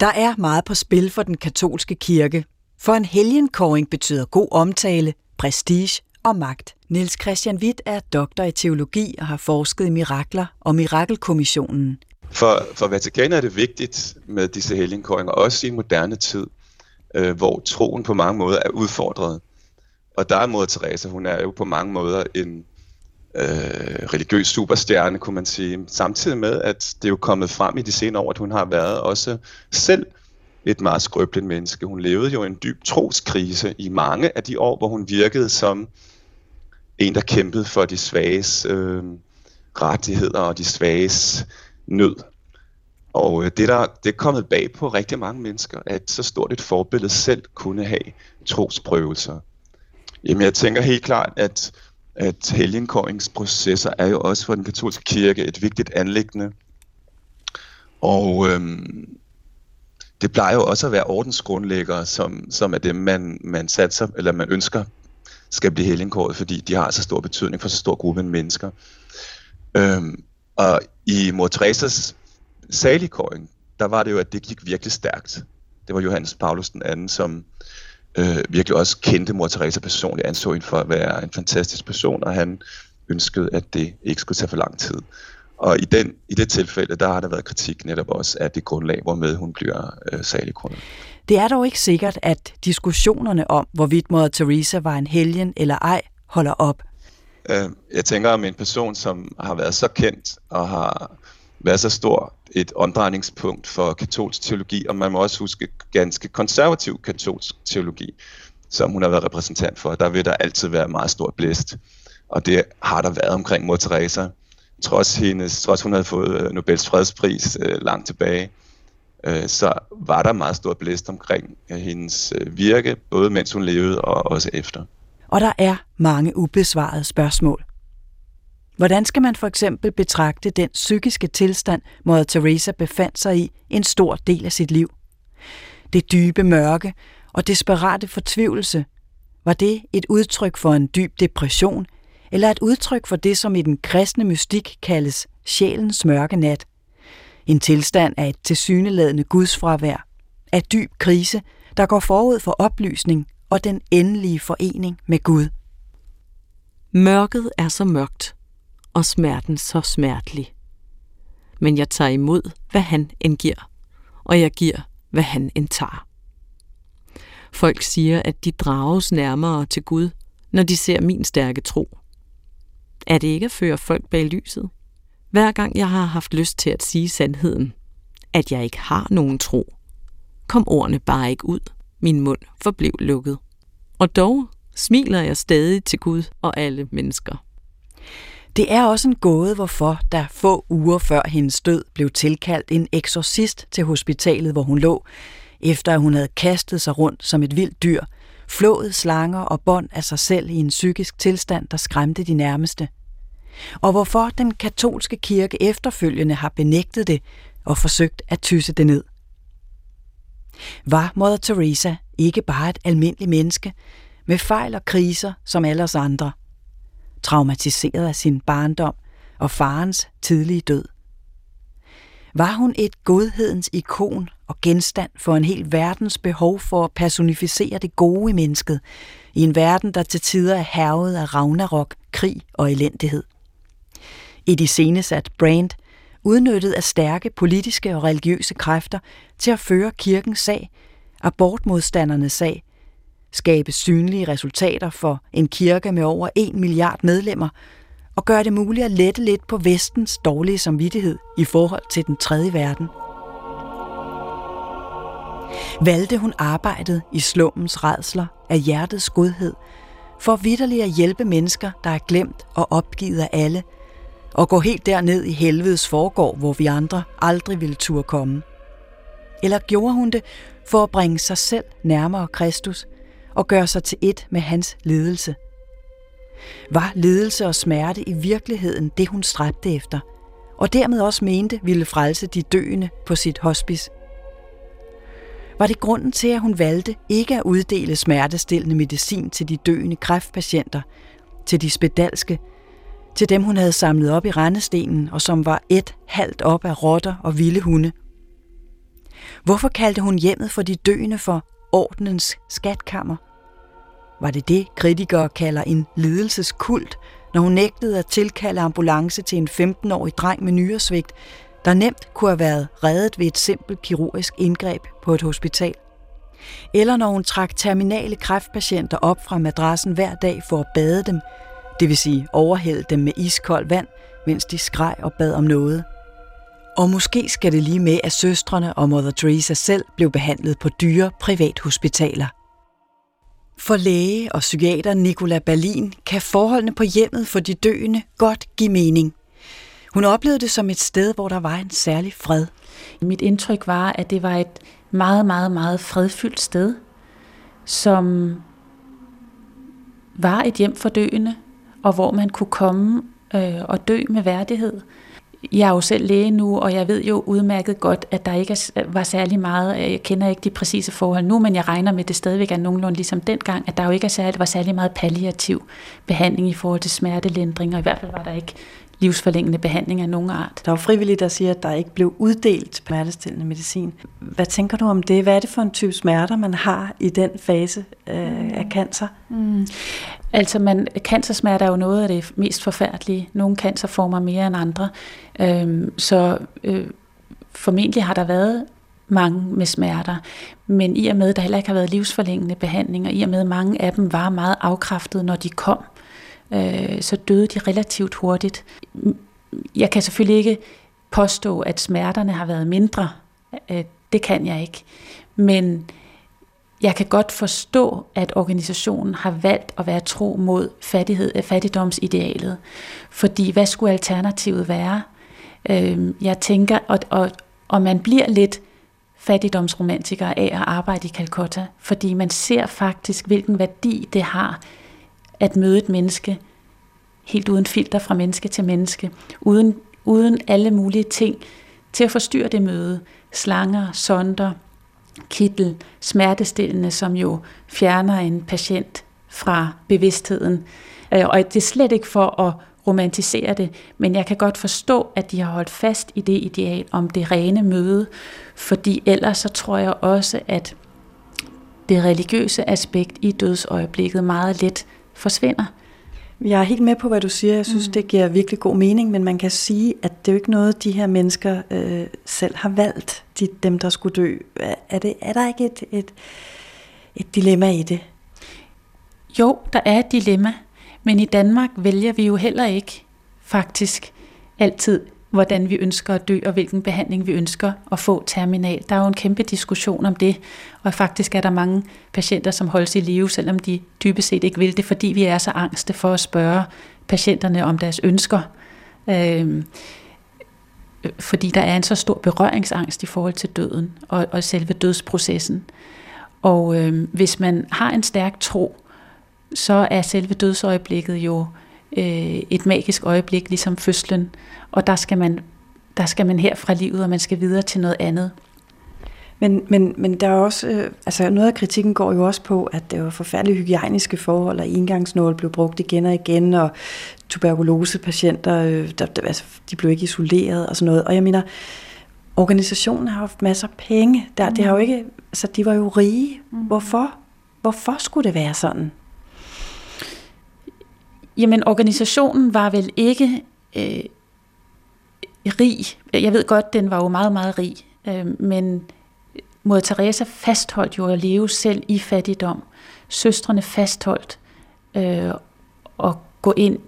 Der er meget på spil for den katolske kirke, for en helgenkåring betyder god omtale, prestige og magt. Niels Christian Witt er doktor i teologi og har forsket i mirakler og mirakelkommissionen. For, for Vatikanet er det vigtigt med disse helgenkåringer, også i moderne tid, øh, hvor troen på mange måder er udfordret. Og der er Mother Teresa, hun er jo på mange måder en Øh, religiøs superstjerne, kunne man sige. Samtidig med, at det er jo kommet frem i de senere år, at hun har været også selv et meget skrøbeligt menneske. Hun levede jo en dyb troskrise i mange af de år, hvor hun virkede som en, der kæmpede for de svages øh, rettigheder og de svages nød. Og det, der, det er kommet bag på rigtig mange mennesker, at så stort et forbillede selv kunne have trosprøvelser. Jamen, jeg tænker helt klart, at at helgenkåringsprocesser er jo også for den katolske kirke et vigtigt anliggende. Og øhm, det plejer jo også at være ordensgrundlæggere, som, som er dem, man, man satser, eller man ønsker skal blive helgenkåret, fordi de har så stor betydning for så stor gruppe af mennesker. Øhm, og i Mor Teresas saligkåring, der var det jo, at det gik virkelig stærkt. Det var Johannes Paulus den anden, som Øh, virkelig også kendte Mor Teresa personligt, anså hende for at være en fantastisk person, og han ønskede, at det ikke skulle tage for lang tid. Og i, den, i det tilfælde, der har der været kritik netop også af det grundlag, hvormed hun bliver øh, saligkåret. Det er dog ikke sikkert, at diskussionerne om, hvorvidt Mor Teresa var en helgen eller ej, holder op. Øh, jeg tænker om en person, som har været så kendt og har været så stor et omdrejningspunkt for katolsk teologi, og man må også huske ganske konservativ katolsk teologi, som hun har været repræsentant for. Der vil der altid være meget stor blæst, og det har der været omkring Mor Teresa. Trods hendes, trods hun havde fået Nobels fredspris øh, langt tilbage, øh, så var der meget stor blæst omkring hendes virke, både mens hun levede og også efter. Og der er mange ubesvarede spørgsmål. Hvordan skal man for eksempel betragte den psykiske tilstand, Mother Teresa befandt sig i en stor del af sit liv? Det dybe mørke og desperate fortvivlelse, var det et udtryk for en dyb depression, eller et udtryk for det, som i den kristne mystik kaldes sjælens mørke nat? En tilstand af et tilsyneladende gudsfravær, af dyb krise, der går forud for oplysning og den endelige forening med Gud. Mørket er så mørkt, og smerten så smertelig. Men jeg tager imod, hvad han end giver, og jeg giver, hvad han end tager. Folk siger, at de drages nærmere til Gud, når de ser min stærke tro. Er det ikke at føre folk bag lyset? Hver gang jeg har haft lyst til at sige sandheden, at jeg ikke har nogen tro, kom ordene bare ikke ud. Min mund forblev lukket. Og dog smiler jeg stadig til Gud og alle mennesker. Det er også en gåde, hvorfor der få uger før hendes død blev tilkaldt en eksorcist til hospitalet, hvor hun lå, efter at hun havde kastet sig rundt som et vildt dyr, flået slanger og bånd af sig selv i en psykisk tilstand, der skræmte de nærmeste. Og hvorfor den katolske kirke efterfølgende har benægtet det og forsøgt at tysse det ned. Var Mother Teresa ikke bare et almindeligt menneske med fejl og kriser som alle os andre, traumatiseret af sin barndom og farens tidlige død? Var hun et godhedens ikon og genstand for en hel verdens behov for at personificere det gode i mennesket, i en verden, der til tider er hærget af ragnarok, krig og elendighed? Et iscenesat brand, udnyttet af stærke politiske og religiøse kræfter til at føre kirkens sag, abortmodstandernes sag, skabe synlige resultater for en kirke med over en milliard medlemmer, og gøre det muligt at lette lidt på vestens dårlige samvittighed i forhold til den tredje verden. Valgte hun arbejdet i slummens rædsler af hjertets godhed, for vitterligt at hjælpe mennesker, der er glemt og opgivet af alle, og gå helt derned i helvedes forgård, hvor vi andre aldrig ville turde komme? Eller gjorde hun det for at bringe sig selv nærmere Kristus og gøre sig til ét med hans lidelse? Var lidelse og smerte i virkeligheden det, hun stræbte efter, og dermed også mente ville frelse de døende på sit hospice? Var det grunden til, at hun valgte ikke at uddele smertestillende medicin til de døende kræftpatienter, til de spedalske, til dem, hun havde samlet op i rendestenen, og som var et halvt op af rotter og vilde hunde? Hvorfor kaldte hun hjemmet for de døende for ordenens skatkammer? Var det det, kritikere kalder en lidelseskult, når hun nægtede at tilkalde ambulance til en femten-årig dreng med nyresvigt, der nemt kunne have været reddet ved et simpelt kirurgisk indgreb på et hospital? Eller når hun trak terminale kræftpatienter op fra madrassen hver dag for at bade dem, det vil sige overhælde dem med iskoldt vand, mens de skreg og bad om noget? Og måske skal det lige med, at søstrene og Mother Teresa selv blev behandlet på dyre privathospitaler. For læge og psykiater Nicola Berlin kan forholdene på hjemmet for de døende godt give mening. Hun oplevede det som et sted, hvor der var en særlig fred. Mit indtryk var, at det var et meget, meget, meget fredfyldt sted, som var et hjem for døende, og hvor man kunne komme øh, og dø med værdighed. Jeg er jo selv læge nu, og jeg ved jo udmærket godt, at der ikke var særlig meget, jeg kender ikke de præcise forhold nu, men jeg regner med, at det stadigvæk er nogenlunde ligesom dengang, at der jo ikke var særlig meget palliativ behandling i forhold til smertelindring, og i hvert fald var der ikke livsforlængende behandling af nogen art. Der er jo frivillige, der siger, at der ikke blev uddelt smertestillende medicin. Hvad tænker du om det? Hvad er det for en type smerter, man har i den fase øh, af cancer? Mm. Altså, man, cancersmerter er jo noget af det mest forfærdelige. Nogle cancerformer mere end andre. Øhm, så øh, formentlig har der været mange med smerter. Men i og med, at der heller ikke har været livsforlængende behandlinger, i og med, at mange af dem var meget afkræftede, når de kom, så døde de relativt hurtigt. Jeg kan selvfølgelig ikke påstå, at smerterne har været mindre. Det kan jeg ikke. Men jeg kan godt forstå, at organisationen har valgt at være tro mod fattighed, fattigdomsidealet. Fordi hvad skulle alternativet være? Jeg tænker, og, og, og man bliver lidt fattigdomsromantiker af at arbejde i Calcutta, fordi man ser faktisk, hvilken værdi det har, at møde et menneske helt uden filter fra menneske til menneske, uden, uden alle mulige ting til at forstyrre det møde. Slanger, sonder, kittel, smertestillende, som jo fjerner en patient fra bevidstheden. Og det er slet ikke for at romantisere det, men jeg kan godt forstå, at de har holdt fast i det ideal om det rene møde, fordi ellers så tror jeg også, at det religiøse aspekt i dødsøjeblikket meget let forsvinder. Jeg er helt med på, hvad du siger. Jeg synes, mm. det giver virkelig god mening, men man kan sige, at det er jo ikke noget, de her mennesker øh, selv har valgt, de, dem, der skulle dø. Er, det, er der ikke et, et, et dilemma i det? Jo, der er et dilemma, men i Danmark vælger vi jo heller ikke faktisk altid, hvordan vi ønsker at dø, og hvilken behandling vi ønsker at få terminal. Der er jo en kæmpe diskussion om det, og faktisk er der mange patienter, som holdes i live, selvom de dybest set ikke vil det, fordi vi er så angste for at spørge patienterne om deres ønsker. Øh, fordi der er en så stor berøringsangst i forhold til døden, og, og selve dødsprocessen. Og øh, hvis man har en stærk tro, så er selve dødsøjeblikket jo et magisk øjeblik, ligesom fødslen, og der skal man, der skal man her fra livet, og man skal videre til noget andet. Men, men, men der er også, øh, altså noget af kritikken går jo også på, at det var forfærdelige hygiejniske forhold, og engangsnål blev brugt igen og igen, og tuberkulosepatienter, øh, der, der, altså, de blev ikke isoleret og sådan noget, og jeg mener, organisationen har haft masser af penge, der, mm. det har jo ikke, altså de var jo rige, mm. hvorfor, hvorfor skulle det være sådan? Jamen, organisationen var vel ikke øh, rig. Jeg ved godt, den var jo meget, meget rig. Øh, men Mother Teresa fastholdt jo at leve selv i fattigdom. Søstrene fastholdt øh, at gå ind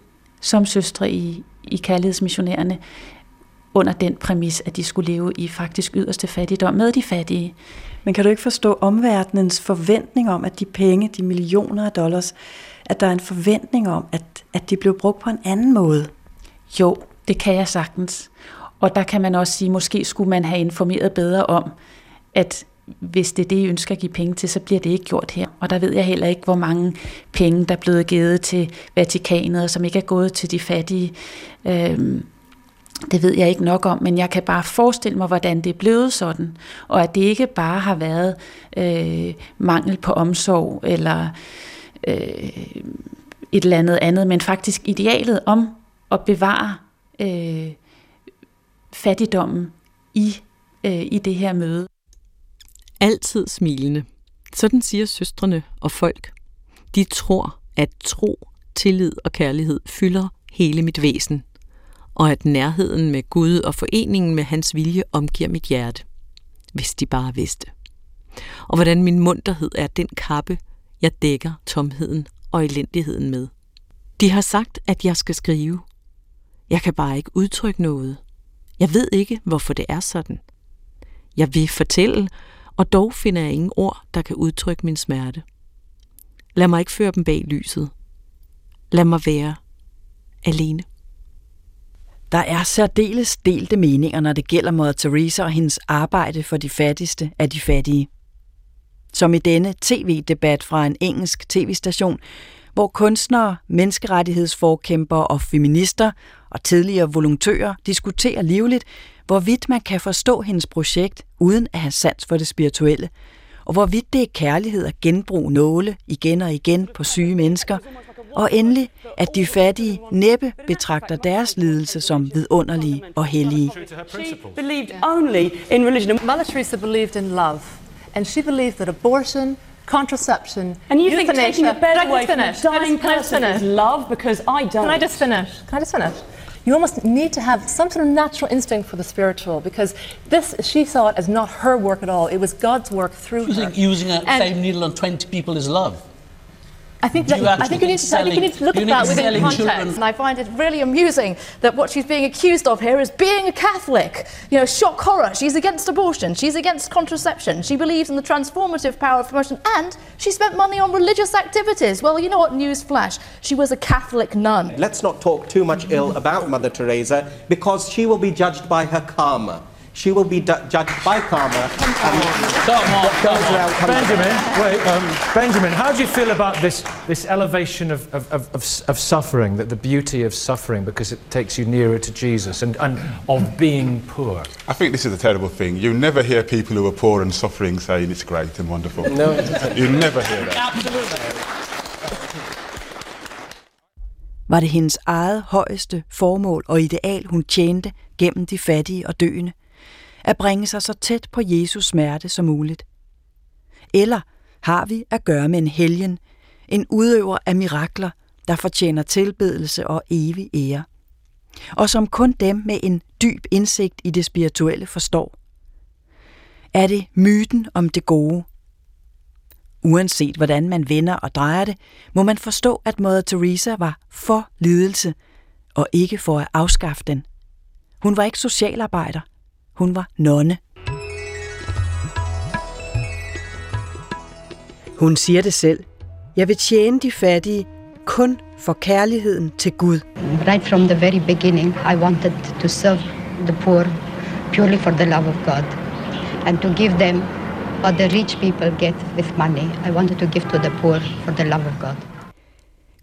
som søstre i, i kærlighedsmissionærerne under den præmis, at de skulle leve i faktisk yderste fattigdom med de fattige. Men kan du ikke forstå omverdenens forventning om, at de penge, de millioner af dollars, at der er en forventning om, at, at de blev brugt på en anden måde? Jo, det kan jeg sagtens. Og der kan man også sige, måske skulle man have informeret bedre om, at hvis det er det, I ønsker at give penge til, så bliver det ikke gjort her. Og der ved jeg heller ikke, hvor mange penge, der er blevet givet til Vatikanet, og som ikke er gået til de fattige. Øhm, det ved jeg ikke nok om, men jeg kan bare forestille mig, hvordan det er blevet sådan. Og at det ikke bare har været øh, mangel på omsorg, eller et eller andet andet, men faktisk idealet om at bevare øh, fattigdommen i, øh, i det her møde. Altid smilende. Sådan siger søstrene og folk. De tror, at tro, tillid og kærlighed fylder hele mit væsen, og at nærheden med Gud og foreningen med hans vilje omgiver mit hjerte, hvis de bare vidste. Og hvordan min munterhed er den kappe, jeg dækker tomheden og elendigheden med. De har sagt, at jeg skal skrive. Jeg kan bare ikke udtrykke noget. Jeg ved ikke, hvorfor det er sådan. Jeg vil fortælle, og dog finder jeg ingen ord, der kan udtrykke min smerte. Lad mig ikke føre dem bag lyset. Lad mig være alene. Der er særdeles delte meninger, når det gælder Mother Teresa og hendes arbejde for de fattigste af de fattige. Som i denne tv-debat fra en engelsk tv-station, hvor kunstnere, menneskerettighedsforkæmpere og feminister og tidligere volontører diskuterer livligt, hvorvidt man kan forstå hendes projekt uden at have sans for det spirituelle, og hvorvidt det er kærlighed at genbruge nåle igen og igen på syge mennesker, og endelig, at de fattige næppe betragter deres lidelse som vidunderlige og hellige. She believed only in religion. Mother Teresa believed in love. And she believed that abortion, contraception, and you think taking a bed away from a dying person is love? Because I don't. Can I just finish? Can I just finish? You almost need to have some sort of natural instinct for the spiritual, because this, she saw it as not her work at all. It was God's work through her. Like using a same needle on twenty people is love. I think, that, I, think you need to, selling, I think you need to look at that within context, children. And I find it really amusing that what she's being accused of here is being a Catholic. You know, shock horror, she's against abortion, she's against contraception, she believes in the transformative power of promotion, and she spent money on religious activities. Well, you know what, newsflash, she was a Catholic nun. Let's not talk too much ill about Mother Teresa, because she will be judged by her karma. She will be d- judged by karma. And come on, come on. Benjamin, wait, um, Benjamin, how do you feel about this, this elevation of, of, of, of suffering, that the beauty of suffering, because it takes you nearer to Jesus, and, and of being poor? I think this is a terrible thing. You never hear people who are poor and suffering saying it's great and wonderful. No. You never hear that. Absolutely. Var det hendes eget højeste formål og ideal, hun tjente gennem de fattige og døende? At bringe sig så tæt på Jesus smerte som muligt? Eller har vi at gøre med en helgen, en udøver af mirakler, der fortjener tilbedelse og evig ære, og som kun dem med en dyb indsigt i det spirituelle forstår. Er det myten om det gode? Uanset hvordan man vender og drejer det, må man forstå, at Mother Teresa var for lidelse, og ikke for at afskaffe den. Hun var ikke socialarbejder, hun var nonne. Hun siger det selv. Jeg vil tjene de fattige kun for kærligheden til Gud. Right from the very beginning, I wanted to serve the poor purely for the love of God and to give them what the rich people get with money. I wanted to give to the poor for the love of God.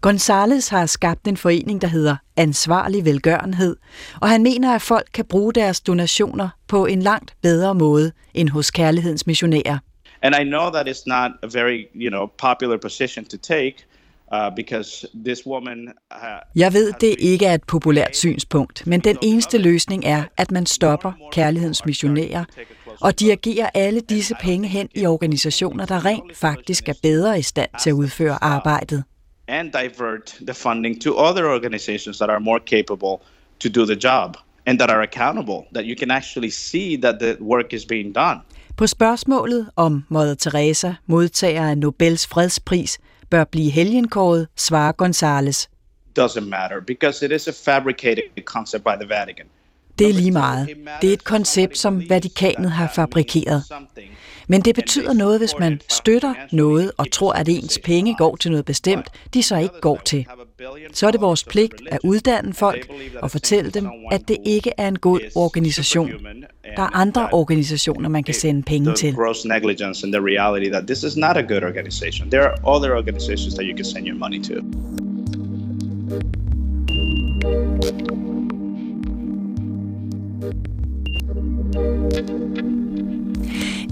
Gonzalez har skabt en forening, der hedder Ansvarlig Velgørenhed, og han mener, at folk kan bruge deres donationer på en langt bedre måde end hos Kærlighedens Missionærer. And I know that it's not a very, you know, popular position to take, uh, because this woman. Uh, Jeg ved, det ikke er et populært synspunkt, men den eneste løsning er, at man stopper Kærlighedens Missionærer og dirigerer alle disse penge hen i organisationer, der rent faktisk er bedre i stand til at udføre arbejdet. And divert the funding to other organizations that are more capable to do the job and that are accountable, that you can actually see that the work is being done. På spørgsmålet om Mother Teresa, modtager af Nobels fredspris, bør blive helgenkåret, svarer Gonzalez. Doesn't matter because it is a fabricated concept by the Vatican. Det er lige meget. Det er et koncept, som Vatikanet har fabrikeret. Men det betyder noget, hvis man støtter noget og tror, at ens penge går til noget bestemt, de så ikke går til. Så er det vores pligt at uddanne folk og fortælle dem, at det ikke er en god organisation. Der er andre organisationer, man kan sende penge til.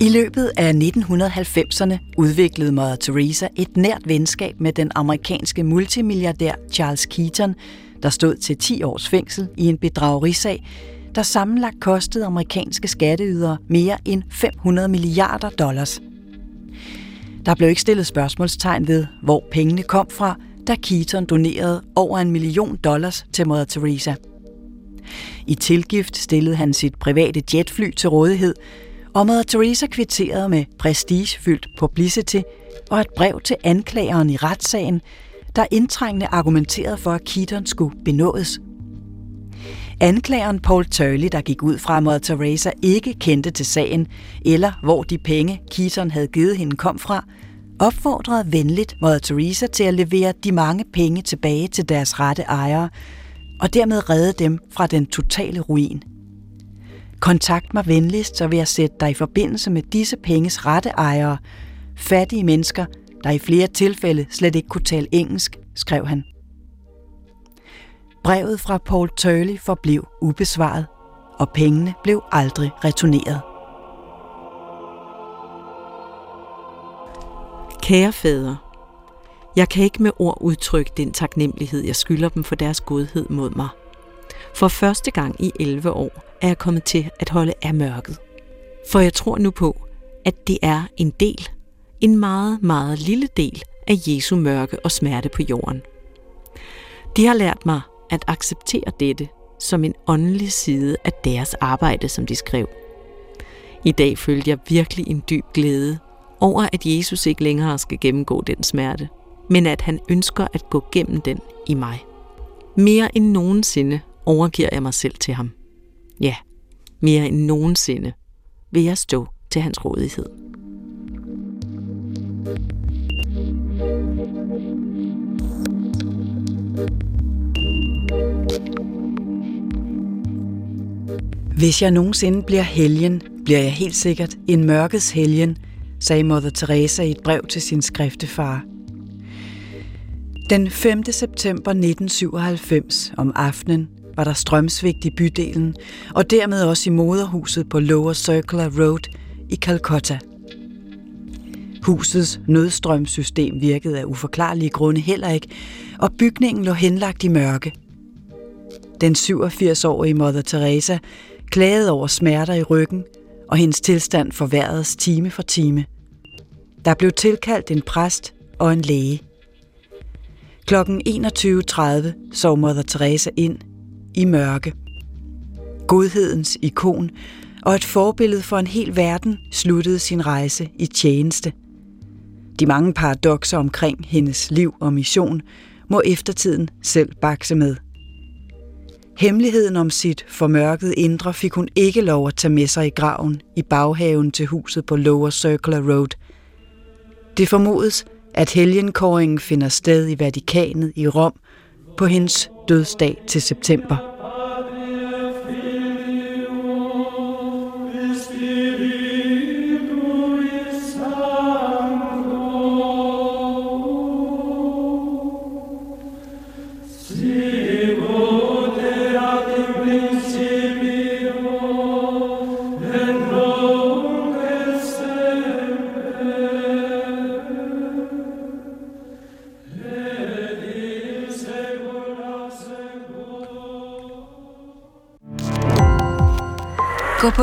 I løbet af nitten halvfemserne udviklede Mother Teresa et nært venskab med den amerikanske multimilliardær Charles Keating, der stod til ti års fængsel i en bedragerisag, der sammenlagt kostede amerikanske skatteydere mere end fem hundrede milliarder dollars. Der blev ikke stillet spørgsmålstegn ved, hvor pengene kom fra, da Keating donerede over en million dollars til Mother Teresa. I tilgift stillede han sit private jetfly til rådighed, og Mother Teresa kvitterede med prestigefyldt publicity og et brev til anklageren i retssagen, der indtrængende argumenterede for, at Keating skulle benådes. Anklageren Paul Turley, der gik ud fra, at Mother Teresa ikke kendte til sagen, eller hvor de penge, Keating havde givet hende, kom fra, opfordrede venligt Mother Teresa til at levere de mange penge tilbage til deres rette ejere, og dermed redde dem fra den totale ruin. Kontakt mig venligst, så vil jeg sætte dig i forbindelse med disse penges rette ejere, fattige mennesker, der i flere tilfælde slet ikke kunne tale engelsk, skrev han. Brevet fra Paul Turley forblev ubesvaret, og pengene blev aldrig returneret. Kære fædre, jeg kan ikke med ord udtrykke den taknemmelighed, jeg skylder dem for deres godhed mod mig. For første gang i elleve år er jeg kommet til at holde af mørket. For jeg tror nu på, at det er en del, en meget, meget lille del af Jesu mørke og smerte på jorden. De har lært mig at acceptere dette som en åndelig side af deres arbejde, som de skrev. I dag følte jeg virkelig en dyb glæde over, at Jesus ikke længere skal gennemgå den smerte, men at han ønsker at gå gennem den i mig. Mere end nogensinde overgiver jeg mig selv til ham. Ja, mere end nogensinde vil jeg stå til hans rådighed. Hvis jeg nogensinde bliver helgen, bliver jeg helt sikkert en mørkets helgen, sagde Mother Teresa i et brev til sin skriftefar. Den femte september nitten syvoghalvfems om aftenen var der strømsvigt i bydelen, og dermed også i moderhuset på Lower Circular Road i Calcutta. Husets nødstrømsystem virkede af uforklarlige grunde heller ikke, og bygningen lå henlagt i mørke. Den syvogfirs-årige Mother Teresa klagede over smerter i ryggen, og hendes tilstand forværredes time for time. Der blev tilkaldt en præst og en læge. klokken enogtyve tredive sov Mother Teresa ind i mørke. Godhedens ikon og et forbillede for en hel verden sluttede sin rejse i tjeneste. De mange paradokser omkring hendes liv og mission må eftertiden selv bakse med. Hemmeligheden om sit formørkede indre fik hun ikke lov at tage med sig i graven i baghaven til huset på Lower Circular Road. Det formodes, at helgenkåringen finder sted i Vatikanet i Rom på hendes dødsdag til september. Gå på